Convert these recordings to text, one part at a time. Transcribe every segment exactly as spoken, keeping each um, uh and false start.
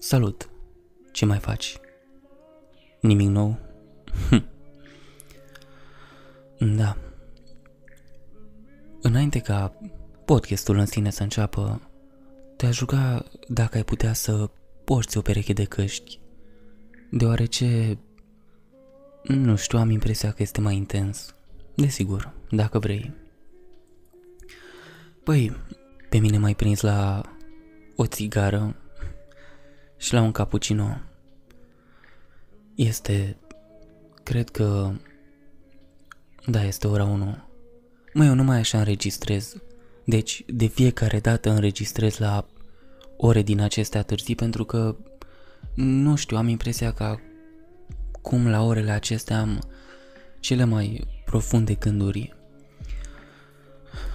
Salut! Ce mai faci? Nimic nou? Da. Înainte ca podcastul în sine să înceapă, te-aș ruga dacă ai putea să porți o pereche de căști, deoarece, nu știu, am impresia că este mai intens. Desigur, dacă vrei. Păi, pe mine m-ai prins la o țigară și la un cappuccino. Este, cred că, da, este ora unu. Măi, eu numai așa înregistrez. Deci, de fiecare dată înregistrez la ore din acestea târzii, pentru că, nu știu, am impresia că cum la orele acestea am cele mai profunde gânduri.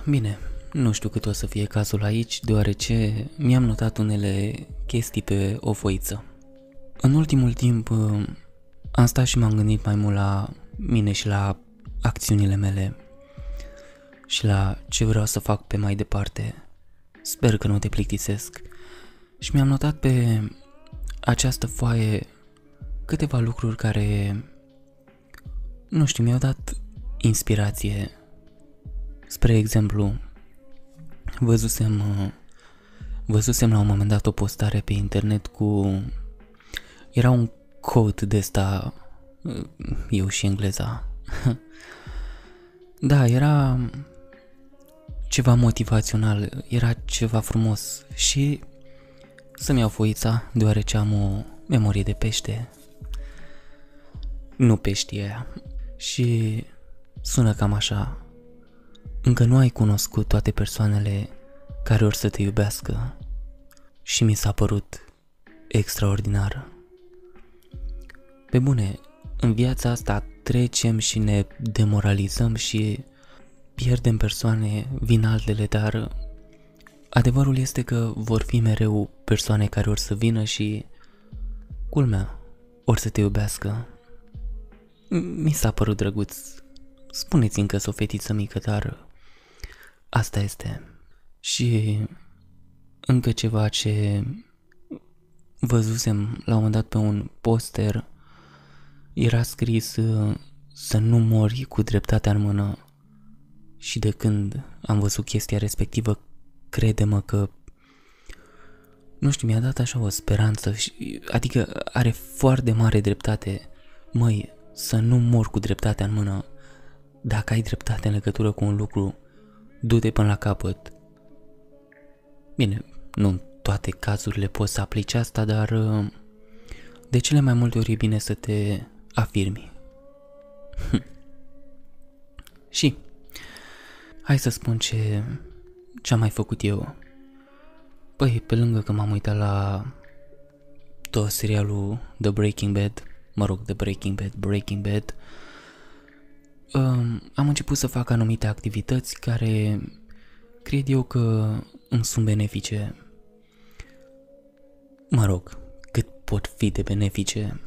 Bine, nu știu cât o să fie cazul aici, deoarece mi-am notat unele chestii pe o foiță. În ultimul timp am stat și m-am gândit mai mult la mine și la acțiunile mele și la ce vreau să fac pe mai departe. Sper că nu te plictisesc. Și mi-am notat pe această foaie câteva lucruri care, nu știu, mi-au dat inspirație. Spre exemplu, văzusem, văzusem la un moment dat o postare pe internet cu... Era un quote de ăsta, eu și engleza. Da, era ceva motivațional, era ceva frumos și să-mi iau foița, deoarece am o memorie de pește. Nu pești aia. Și sună cam așa. Încă nu ai cunoscut toate persoanele care or să te iubească. Și mi s-a părut extraordinară. Pe bune, în viața asta trecem și ne demoralizăm și pierdem persoane, vin altele, dar adevărul este că vor fi mereu persoane care or să vină și, culmea, or să te iubească. Mi s-a părut drăguț. Spuneți-mi că sunt o fetiță mică, dar asta este. Și încă ceva ce văzusem la un moment dat pe un poster, era scris să nu mori cu dreptatea în mână. Și de când am văzut chestia respectivă, crede-mă că, nu știu, mi-a dat așa o speranță și, adică are foarte mare dreptate. Măi, să nu mor cu dreptatea în mână. Dacă ai dreptate în legătură cu un lucru, du-te până la capăt. Bine, nu în toate cazurile poți să aplici asta, dar de cele mai multe ori e bine să te afirmi. Hm. Și hai să spun ce, ce am mai făcut eu. Păi, pe lângă că m-am uitat la tot serialul The Breaking Bad, mă rog, The Breaking Bad, Breaking Bad, um, am început să fac anumite activități care cred eu că îmi sunt benefice. Mă rog, cât pot fi de benefice.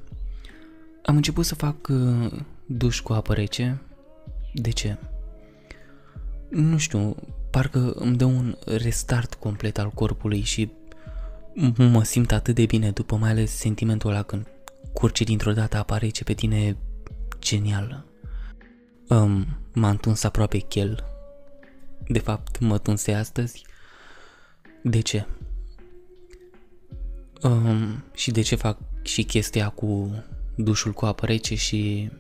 Am început să fac uh, duș cu apă rece. De ce? Nu știu, parcă îmi dă un restart complet al corpului și mă simt atât de bine după, mai ales sentimentul ăla când curge dintr-o dată apa rece pe tine, genial. Um, m-a întuns aproape chel. De fapt, mă tunse astăzi. De ce? Um, și de ce fac și chestia cu dușul cu apă rece și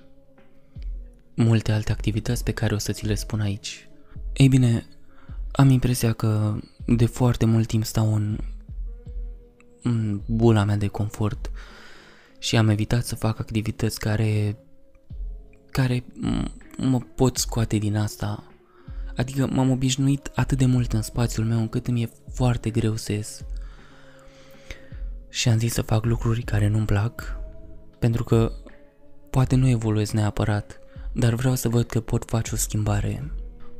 multe alte activități pe care o să ți le spun aici? Ei bine, am impresia că de foarte mult timp stau în, în bula mea de confort și am evitat să fac activități care, care mă pot scoate din asta. Adică m-am obișnuit atât de mult în spațiul meu încât îmi e foarte greu să ies. Și am zis să fac lucruri care nu-mi plac, pentru că poate nu evoluez neapărat, dar vreau să văd că pot face o schimbare.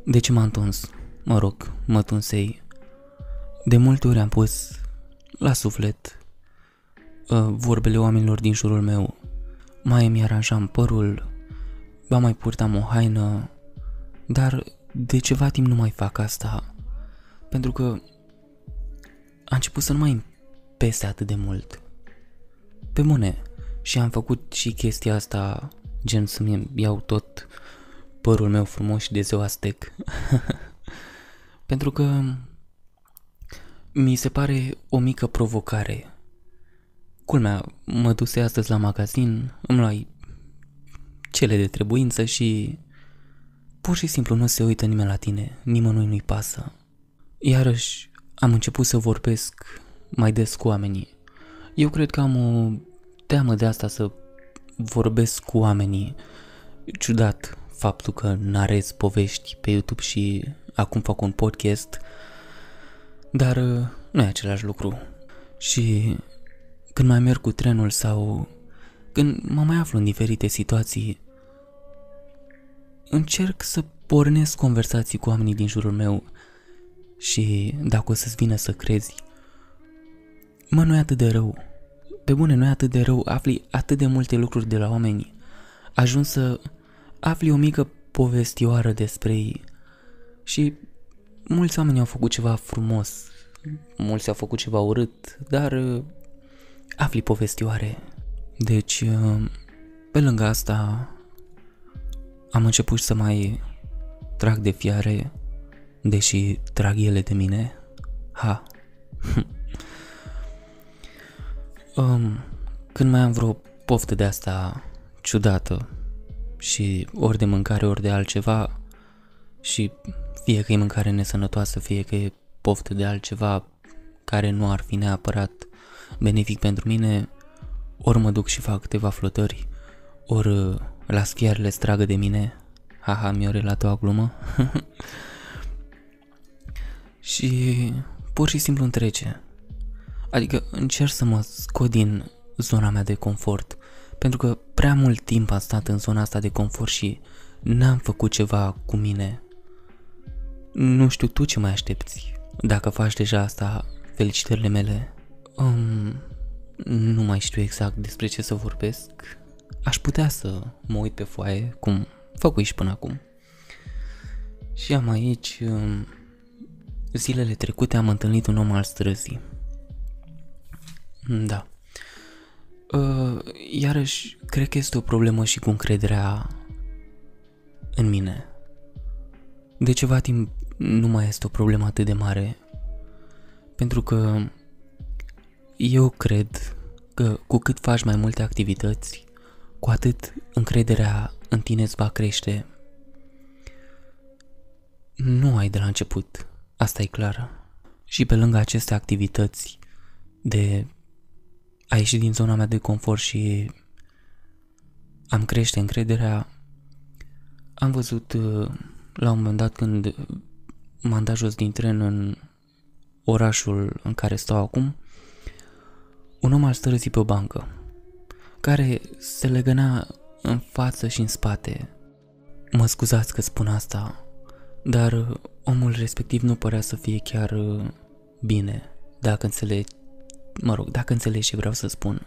De ce m-am întors? Mă rog, mă tunsei. De multe ori am pus la suflet uh, vorbele oamenilor din jurul meu. Mai îmi aranjam părul, ba mai purtam o haină, dar de ceva timp nu mai fac asta, pentru că a început să nu mai îmi pese atât de mult. pe bune. Și am făcut și chestia asta, gen să-mi iau tot părul meu frumos și de zeu astec. Pentru că mi se pare o mică provocare. Culmea, mă duse astăzi la magazin, îmi luai cele de trebuință și pur și simplu nu se uită nimeni la tine, nimănui nu-i pasă. Iarăși am început să vorbesc mai des cu oamenii. Eu cred că am o teamă de asta, să vorbesc cu oamenii. Ciudat faptul că narez povești pe YouTube și acum fac un podcast, dar nu e același lucru. Și când mai merg cu trenul sau când mă mai aflu în diferite situații, încerc să pornesc conversații cu oamenii din jurul meu și dacă o să-ți vină să crezi, mă, nu e atât de rău. Pe bune, nu e atât de rău, afli atât de multe lucruri de la oameni. Ajungi să afli o mică povestioară despre ei și mulți oameni au făcut ceva frumos, mulți au făcut ceva urât, dar afli povestioare. Deci, pe lângă asta, am început să mai trag de fiare, deși trag ele de mine. Ha! um, când mai am vreo poftă de asta ciudată și ori de mâncare, ori de altceva, și fie că e mâncare nesănătoasă, fie că e poftă de altceva care nu ar fi neapărat benefic pentru mine, ori mă duc și fac câteva flotări, ori las fiarele să tragă de mine. Haha, mi-o relată o glumă. Și pur și simplu îmi trece. Adică încerc să mă scot din zona mea de confort, pentru că prea mult timp am stat în zona asta de confort și n-am făcut ceva cu mine. Nu știu tu ce mai aștepți. Dacă faci deja asta, felicitările mele. Um, nu mai știu exact despre ce să vorbesc. Aș putea să mă uit pe foaie, cum făcui și până acum. Și am aici, um, zilele trecute am întâlnit un om al străzii. Da. Uh, iarăși, cred că este o problemă și cu încrederea în mine. De ceva timp nu mai este o problemă atât de mare, pentru că eu cred că cu cât faci mai multe activități, cu atât încrederea în tine îți va crește. Nu ai de la început, asta e clar. Și pe lângă aceste activități de a ieși din zona mea de confort și am crește încrederea, am văzut la un moment dat când m-am dat jos din tren în orașul în care stau acum, un om al străzii pe o bancă, care se legăna în față și în spate. Mă scuzați că spun asta, dar omul respectiv nu părea să fie chiar bine, dacă înțelegi, mă rog, dacă înțelegi ce vreau să spun.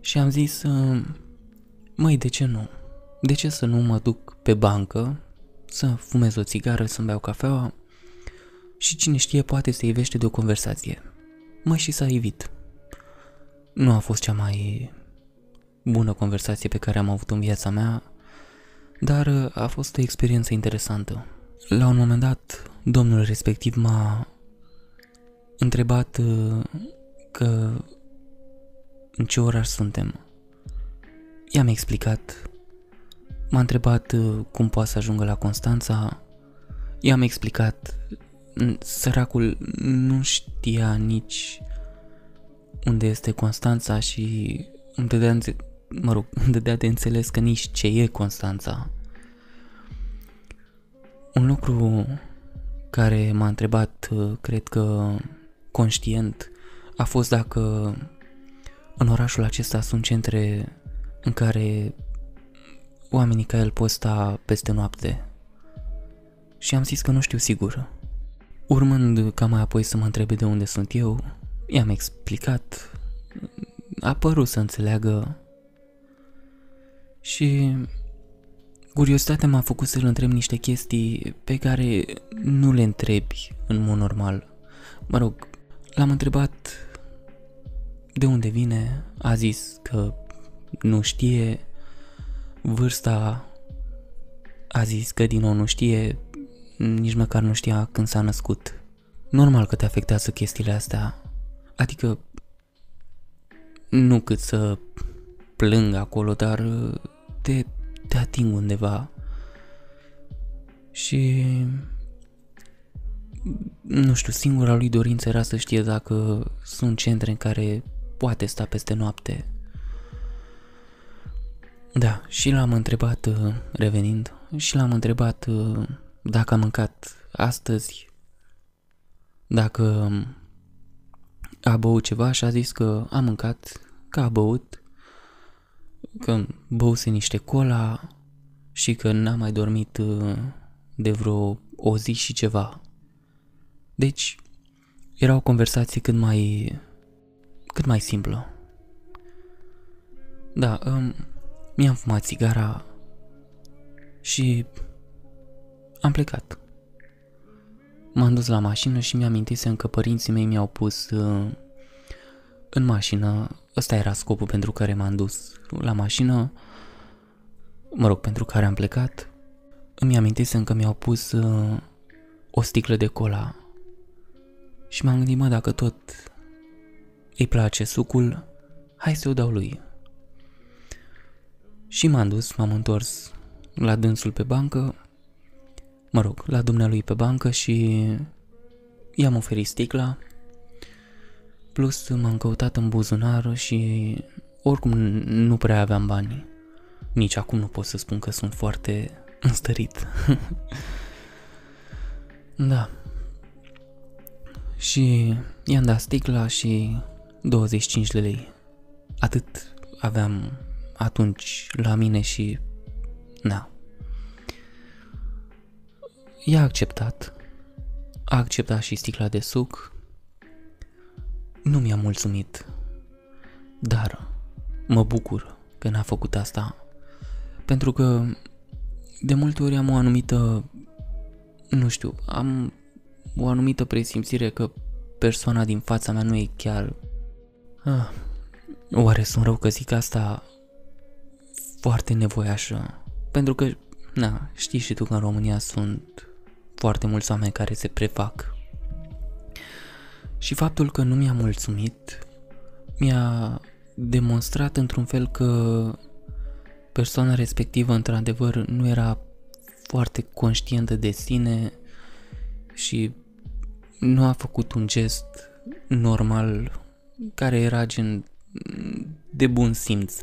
Și am zis, măi, de ce nu? De ce să nu mă duc pe bancă, să fumez o țigară, să-mi beau cafeaua și cine știe, poate se ivește de o conversație. Mă, și s-a ivit. Nu a fost cea mai bună conversație pe care am avut-o în viața mea, dar a fost o experiență interesantă. La un moment dat, domnul respectiv m-a întrebat că în ce oraș suntem. I-am explicat, m-a întrebat cum poate să ajungă la Constanța, i-am explicat, săracul nu știa nici unde este Constanța și îmi dădea, mă rog, îmi dădea de înțeles că nici ce e Constanța. Un lucru care m-a întrebat, cred că conștient, a fost dacă în orașul acesta sunt centre în care oamenii ca el pot sta peste noapte. Și am zis că nu știu sigur. Urmând ca mai apoi să mă întrebe de unde sunt eu, i-am explicat, a părut să înțeleagă și curiozitatea m-a făcut să-l întreb niște chestii pe care nu le întrebi în mod normal. Mă rog, l-am întrebat de unde vine, a zis că nu știe, vârsta a zis că din nou nu știe, nici măcar nu știa când s-a născut. Normal că te afectează chestiile astea, adică nu cât să plâng acolo, dar te, te ating undeva și nu știu, singura lui dorință era să știe dacă sunt centre în care poate sta peste noapte. Da, și l-am întrebat, revenind, și l-am întrebat dacă a mâncat astăzi, dacă a băut ceva și a zis că a mâncat, că a băut, că băuse niște cola și că n-a mai dormit de vreo o zi și ceva. Deci, era o conversație cât mai, cât mai simplă. Da, um, mi-am fumat țigara și am plecat. M-am dus la mașină și mi-am amintisem că părinții mei mi-au pus uh, în mașină, ăsta era scopul pentru care m-am dus la mașină, mă rog, pentru care am plecat, îmi amintisem că mi-au pus uh, o sticlă de cola. Și m-am gândit, mă, dacă tot îi place sucul, hai să o dau lui. Și m-am dus, m-am întors la dânsul pe bancă, mă rog, la dumnealui pe bancă și i-am oferit sticla, plus m-am căutat în buzunar și oricum nu prea aveam bani. Nici acum nu pot să spun că sunt foarte înstărit. Da. Și i-am dat sticla și douăzeci și cinci de lei. Atât aveam atunci la mine și... na. I-a acceptat. A acceptat și sticla de suc. Nu mi-a mulțumit. Dar mă bucur că n-a făcut asta. Pentru că de multe ori am o anumită... nu știu, am... o anumită presimțire că persoana din fața mea nu e chiar... Ah, oare sunt rău că zic asta? Foarte nevoiașă. Pentru că, na, știi și tu că în România sunt foarte mulți oameni care se prefac. Și faptul că nu mi-a mulțumit mi-a demonstrat într-un fel că persoana respectivă într-adevăr nu era foarte conștientă de sine și nu a făcut un gest normal care era gen de bun simț.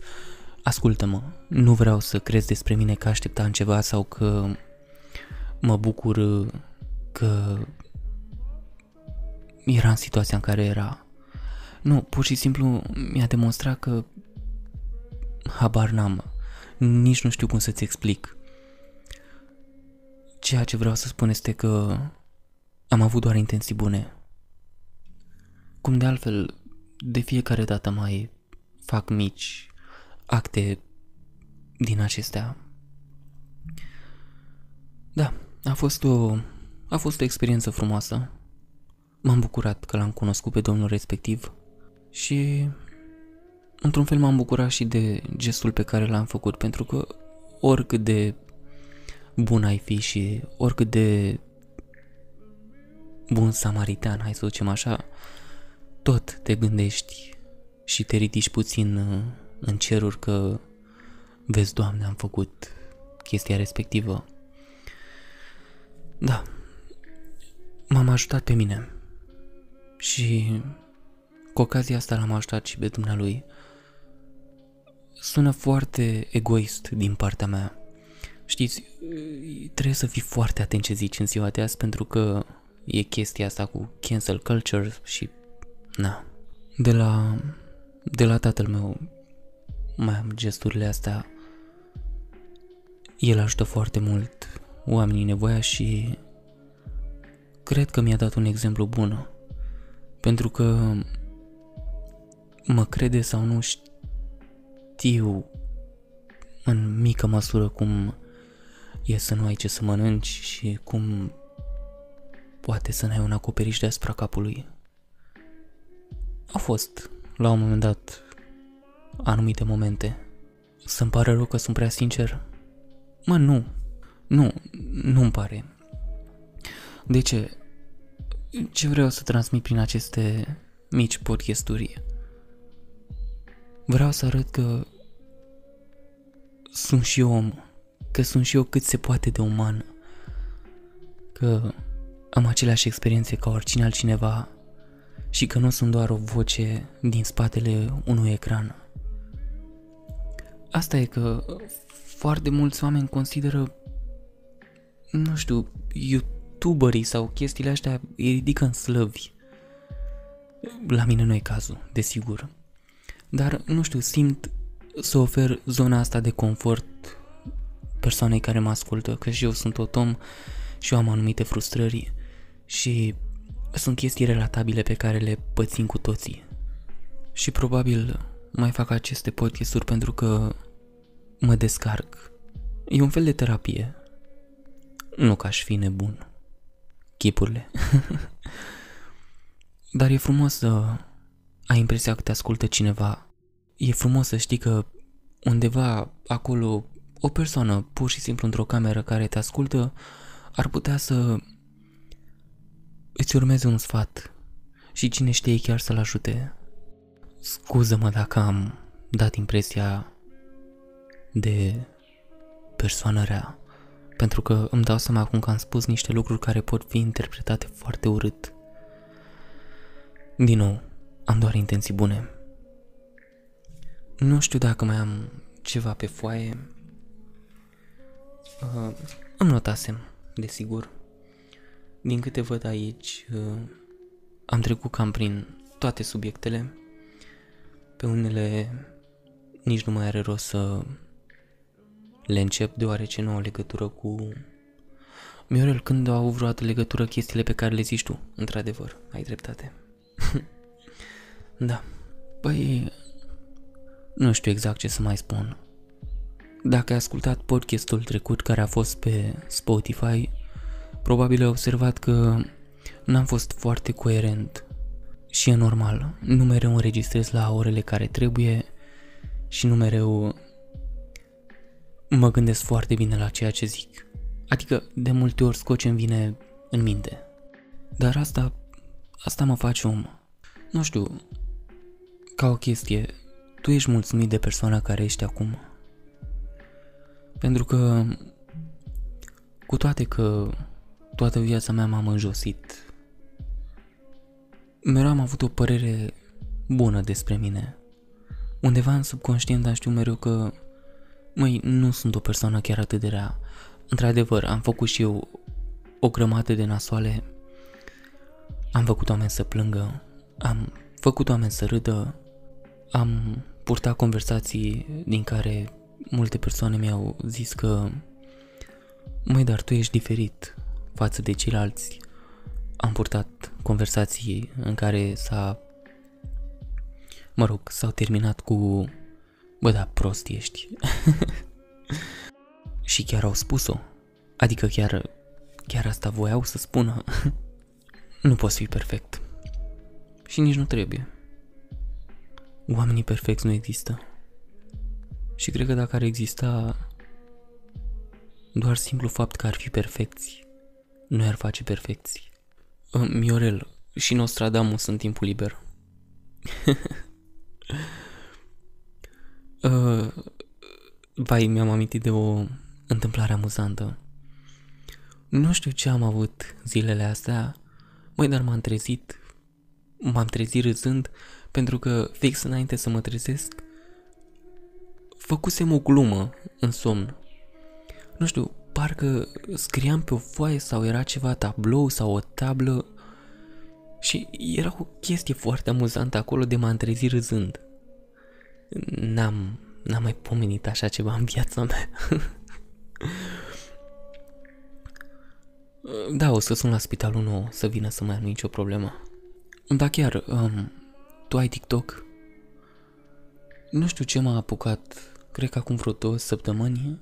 Ascultă-mă, nu vreau să crezi despre mine că așteptam ceva sau că mă bucur că era în situația în care era. Nu, pur și simplu mi-a demonstrat că habar n-am, nici nu știu cum să-ți explic. Ceea ce vreau să spun este că am avut doar intenții bune. Cum de altfel, de fiecare dată mai fac mici acte din acestea. Da, a fost o, a fost o experiență frumoasă. M-am bucurat că l-am cunoscut pe domnul respectiv și într-un fel m-am bucurat și de gestul pe care l-am făcut, pentru că oricât de bun ai fi și oricât de bun samaritan, hai să zicem așa, tot te gândești și te ridici puțin în ceruri că, vezi, Doamne, am făcut chestia respectivă. Da, m-am ajutat pe mine și cu ocazia asta l-am ajutat și pe dumnealui. Sună foarte egoist din partea mea. Știți, trebuie să fii foarte atent ce zici în ziua de azi, pentru că e chestia asta cu cancel culture și... na. De la, de la tatăl meu mai am gesturile astea. El ajută foarte mult oamenii nevoiași și cred că mi-a dat un exemplu bun. Pentru că, mă crede sau nu, știu în mică măsură cum e să nu ai ce să mănânci și cum poate să n-ai un acoperiș deasupra capului. Au fost la un moment dat, anumite momente. Să-mi pare rău că sunt prea sincer? Mă, nu. Nu, nu-mi pare. De ce? Ce vreau să transmit prin aceste mici podcasturi? Vreau să arăt că sunt și eu om, că sunt și eu cât se poate de uman, că am aceleași experiențe ca oricine altcineva și că nu sunt doar o voce din spatele unui ecran. Asta e că foarte mulți oameni consideră, nu știu, youtuberii sau chestiile astea îi ridică în slăvi. La mine nu e cazul, desigur. Dar, nu știu, simt să ofer zona asta de confort persoanei care mă ascultă, că și eu sunt tot om și eu am anumite frustrări și sunt chestii relatabile pe care le pățim cu toții. Și probabil mai fac aceste podcasturi pentru că mă descarc. E un fel de terapie. Nu că aș fi nebun. Chipurile. Dar e frumos să ai impresia că te ascultă cineva. E frumos să știi că undeva acolo o persoană, pur și simplu într-o cameră, care te ascultă, ar putea să îți urmeze un sfat și cine știe chiar să-l ajute. Scuză-mă dacă am dat impresia de persoană rea, pentru că îmi dau seama acum că am spus niște lucruri care pot fi interpretate foarte urât. Din nou, am doar intenții bune. Nu știu dacă mai am ceva pe foaie. Uh, îmi notasem, desigur. Din câte văd aici, uh, am trecut cam prin toate subiectele. Pe unele nici nu mai are rost să le încep, deoarece nu au legătură cu... Miorel, când au avut vreodată legătură chestiile pe care le zici tu? Într-adevăr, ai dreptate. Da. Păi... nu știu exact ce să mai spun. Dacă ai ascultat podcastul trecut care a fost pe Spotify, probabil ai observat că n-am fost foarte coerent. Și e normal, nu mereu înregistrez la orele care trebuie și nu mereu mă gândesc foarte bine la ceea ce zic. Adică de multe ori scot ce-mi vine în minte. Dar asta, asta mă face om. Nu știu, ca o chestie, tu ești mulțumit de persoana care ești acum? Pentru că, cu toate că toată viața mea m-am înjosit, mereu am avut o părere bună despre mine. Undeva în subconștient am știut mereu că, măi, nu sunt o persoană chiar atât de rea. Într-adevăr, am făcut și eu o grămadă de nasoale, am făcut oameni să plângă, am făcut oameni să râdă, am purtat conversații din care multe persoane mi-au zis că, măi, dar tu ești diferit față de ceilalți. Am purtat conversații în care s-a, mă rog, s-au terminat cu, bă, da, prost ești. Și chiar au spus-o. Adică chiar, chiar asta voiau să spună. Nu poți fi perfect. Și nici nu trebuie. Oamenii perfecți nu există. Și cred că dacă ar exista doar simplu fapt că ar fi perfecți, nu ar face perfecți. Miorel și Nostradamus în timpul liber. uh, vai, mi-am amintit de o întâmplare amuzantă. Nu știu ce am avut zilele astea, măi, dar m-am trezit, m-am trezit râzând, pentru că fix înainte să mă trezesc, făcusem o glumă în somn. Nu știu, parcă scriam pe o foaie sau era ceva tablou sau o tablă și era o chestie foarte amuzantă acolo de m-am trezit râzând. N-am, n-am mai pomenit așa ceva în viața mea. Da, o să sun la spitalul nou să vină să mai am nicio problemă. Dar chiar, um, tu ai TikTok? Nu știu ce m-a apucat, cred că acum vreo două săptămâni,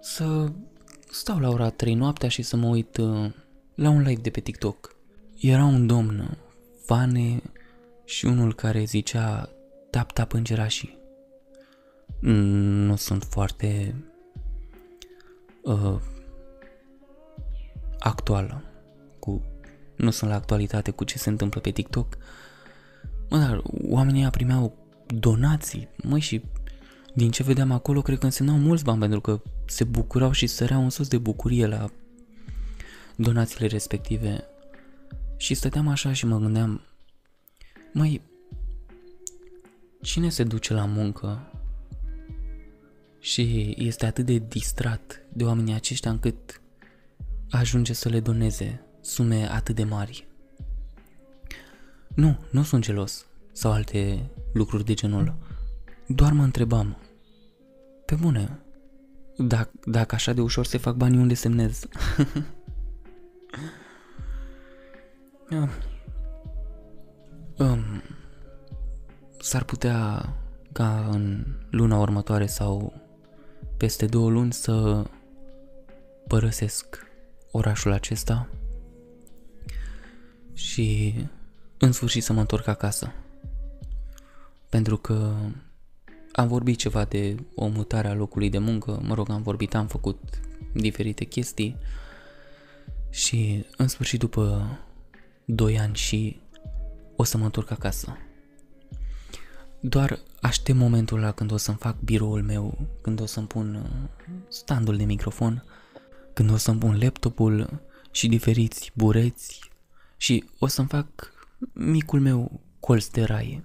să stau la ora trei noaptea și să mă uit uh, la un live de pe TikTok. Era un domn, Vane, și unul care zicea tap-tap îngerașii. Nu sunt foarte uh, actuală, cu, nu sunt la actualitate cu ce se întâmplă pe TikTok, mă, dar oamenii aia primeau donații, măi, și din ce vedeam acolo, cred că însemnau mulți bani, pentru că se bucurau și săreau în sus de bucurie la donațiile respective. Și stăteam așa și mă gândeam, măi, cine se duce la muncă și este atât de distrat de oamenii aceștia încât ajunge să le doneze sume atât de mari? Nu, nu sunt gelos sau alte lucruri de genul. Doar mă întrebam, pe bune, dacă, dacă așa de ușor se fac banii, unde semnez? um, um, s-ar putea ca în luna următoare sau peste două luni să părăsesc orașul acesta și în sfârșit să mă întorc acasă, pentru că am vorbit ceva de o mutare a locului de muncă, mă rog, am vorbit, am făcut diferite chestii și în sfârșit după doi ani și o să mă întorc acasă. Doar aștept momentul ăla când o să-mi fac biroul meu, când o să-mi pun standul de microfon, când o să-mi pun laptopul și diferiți bureți și o să-mi fac micul meu colț de raie.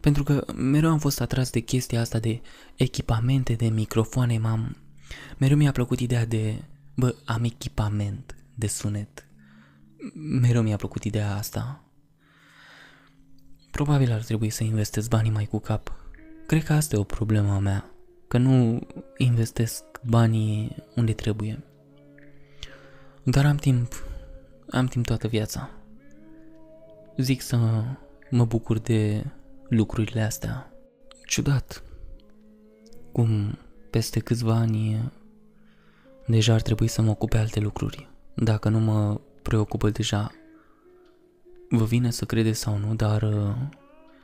Pentru că mereu am fost atras de chestia asta de echipamente, de microfoane, m-am... mereu mi-a plăcut ideea de, bă, am echipament de sunet. Mereu mi-a plăcut ideea asta. Probabil ar trebui să investesc banii mai cu cap. Cred că asta e o problemă a mea, că nu investesc banii unde trebuie. Dar am timp, am timp toată viața. Zic să mă bucur de lucrurile astea. Ciudat cum peste câțiva ani deja ar trebui să mă ocupe alte lucruri, dacă nu mă preocupă deja. Vă vine să credeți sau nu, dar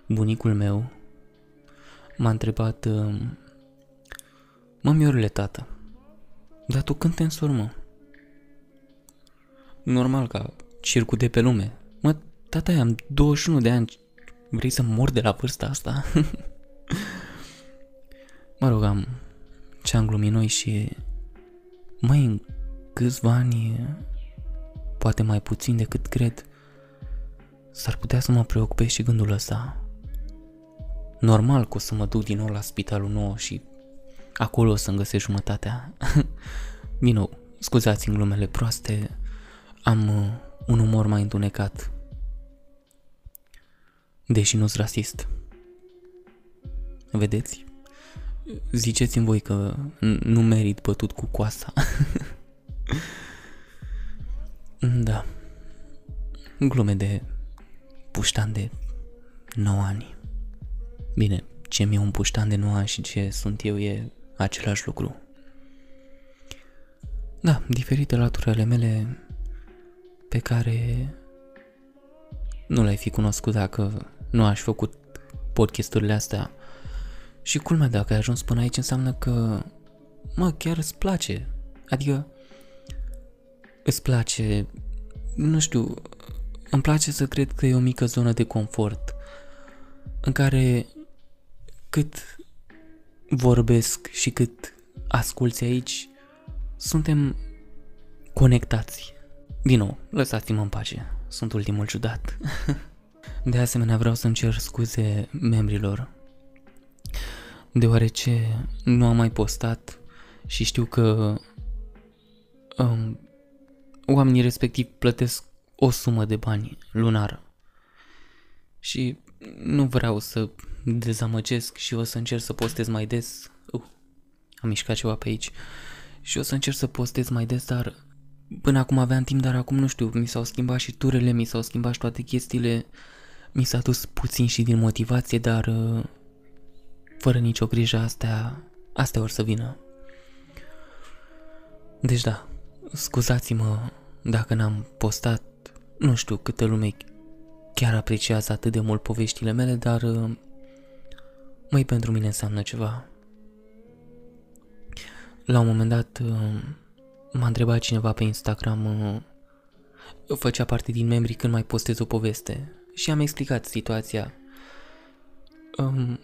bunicul meu m-a întrebat: mă, Miorule, tată, dar tu când te însori, mă? Normal, ca circul de pe lume. Mă, tata, am douăzeci și unu de ani, vrei să mor de la vârsta asta? Mă rog, am ce-am glumit noi și, măi, în câțiva ani, poate mai puțin decât cred, s-ar putea să mă preocupe și gândul ăsta. Normal că o să mă duc din nou la spitalul nou și acolo o să-mi găsesc jumătatea. Din nou, scuzați-mi glumele proaste, am un umor mai întunecat, deși nu-s rasist. Vedeți? Ziceți-mi voi că nu merit bătut cu coasa. Da. Glume de puștan de nouă ani. Bine, ce mi-e un puștan de nouă ani și ce sunt eu e același lucru. Da, diferite laturi ale mele pe care nu le-ai fi cunoscut dacă nu aș făcut podcasturile astea. Și culmea, dacă ai ajuns până aici, înseamnă că, mă, chiar îți place. Adică îți place, nu știu, îmi place să cred că e o mică zonă de confort în care cât vorbesc și cât asculți aici, suntem conectați. Din nou, lăsați-mă în pace, sunt ultimul ciudat. De asemenea, vreau să-mi cer scuze membrilor, deoarece nu am mai postat și știu că um, oamenii respectiv plătesc o sumă de bani lunară și nu vreau să dezamăgesc și o să încerc să postez mai des. Uh, am mișcat ceva pe aici. Și o să încerc să postez mai des, dar până acum aveam timp, dar acum nu știu, mi s-au schimbat și turele, mi s-au schimbat și toate chestiile, mi s-a dus puțin și din motivație, dar uh, fără nicio grijă, astea, astea ori să vină. Deci da, scuzați-mă dacă n-am postat. Nu știu câtă lume chiar apreciază atât de mult poveștile mele, dar măi, pentru mine înseamnă ceva. La un moment dat m-a întrebat cineva pe Instagram, făcea parte din membrii, când mai postez o poveste, și am explicat situația. Um,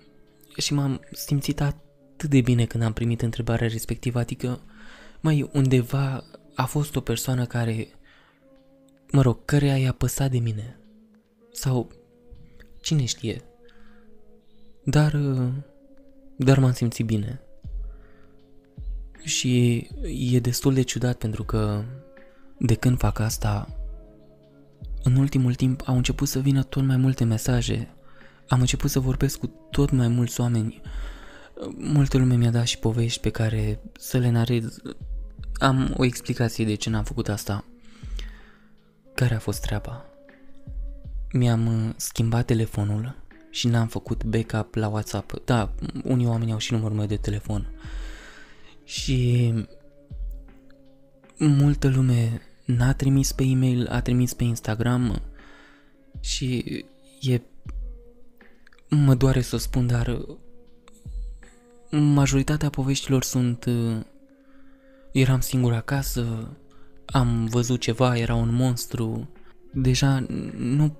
și m-am simțit atât de bine când am primit întrebarea respectivă, adică, mai undeva a fost o persoană care, mă rog, căreia i-a păsat de mine. Sau, cine știe. Dar, dar m-am simțit bine. Și e destul de ciudat pentru că, de când fac asta, în ultimul timp au început să vină tot mai multe mesaje. Am început să vorbesc cu tot mai mulți oameni. Multă lume mi-a dat și povești pe care să le narez. Am o explicație de ce n-am făcut asta. Care a fost treaba? Mi-am schimbat telefonul și n-am făcut backup la WhatsApp. Da, unii oameni au și numărul meu de telefon. Și multă lume n-a trimis pe e-mail, a trimis pe Instagram și e... Mă doare să o spun, dar majoritatea poveștilor sunt... Eram singur acasă, am văzut ceva, era un monstru. Deja nu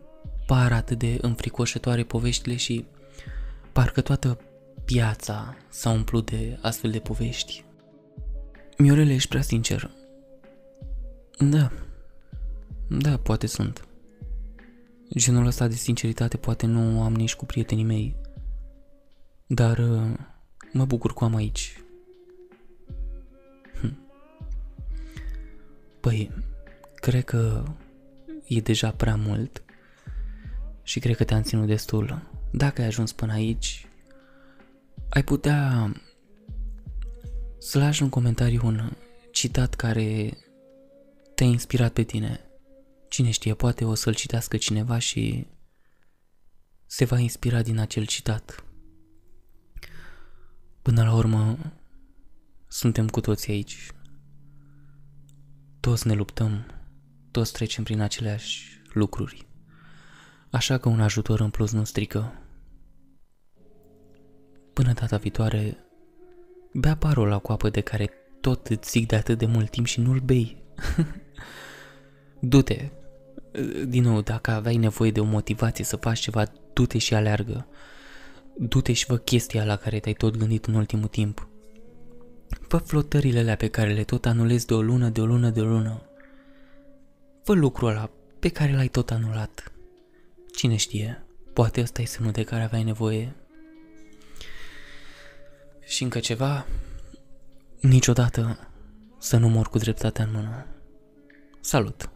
par atât de înfricoșătoare poveștile și parcă toată piața s-a umplut de astfel de povești. Miorele, ești prea sincer. Da, da, poate sunt. Genul ăsta de sinceritate poate nu am nici cu prietenii mei. Dar mă bucur că am aici. Hm. Păi, cred că e deja prea mult și cred că te-am ținut destul. Dacă ai ajuns până aici, ai putea să lași în comentariu un citat care te-a inspirat pe tine. Cine știe, poate o să-l citească cineva și se va inspira din acel citat. Până la urmă, suntem cu toții aici. Toți ne luptăm, toți trecem prin aceleași lucruri. Așa că un ajutor în plus nu strică. Până data viitoare, bea parul ăla cu apă de care tot îți zic de atât de mult timp și nu-l bei. Du-te, din nou, dacă aveai nevoie de o motivație să faci ceva, du-te și aleargă. Du-te și fă chestia la care te-ai tot gândit în ultimul timp. Fă flotările alea pe care le tot anulezi de o lună, de o lună, de o lună. Fă lucrul ăla pe care l-ai tot anulat. Cine știe, poate ăsta e semnul de care aveai nevoie. Și încă ceva, niciodată să nu mor cu dreptatea în mână. Salut!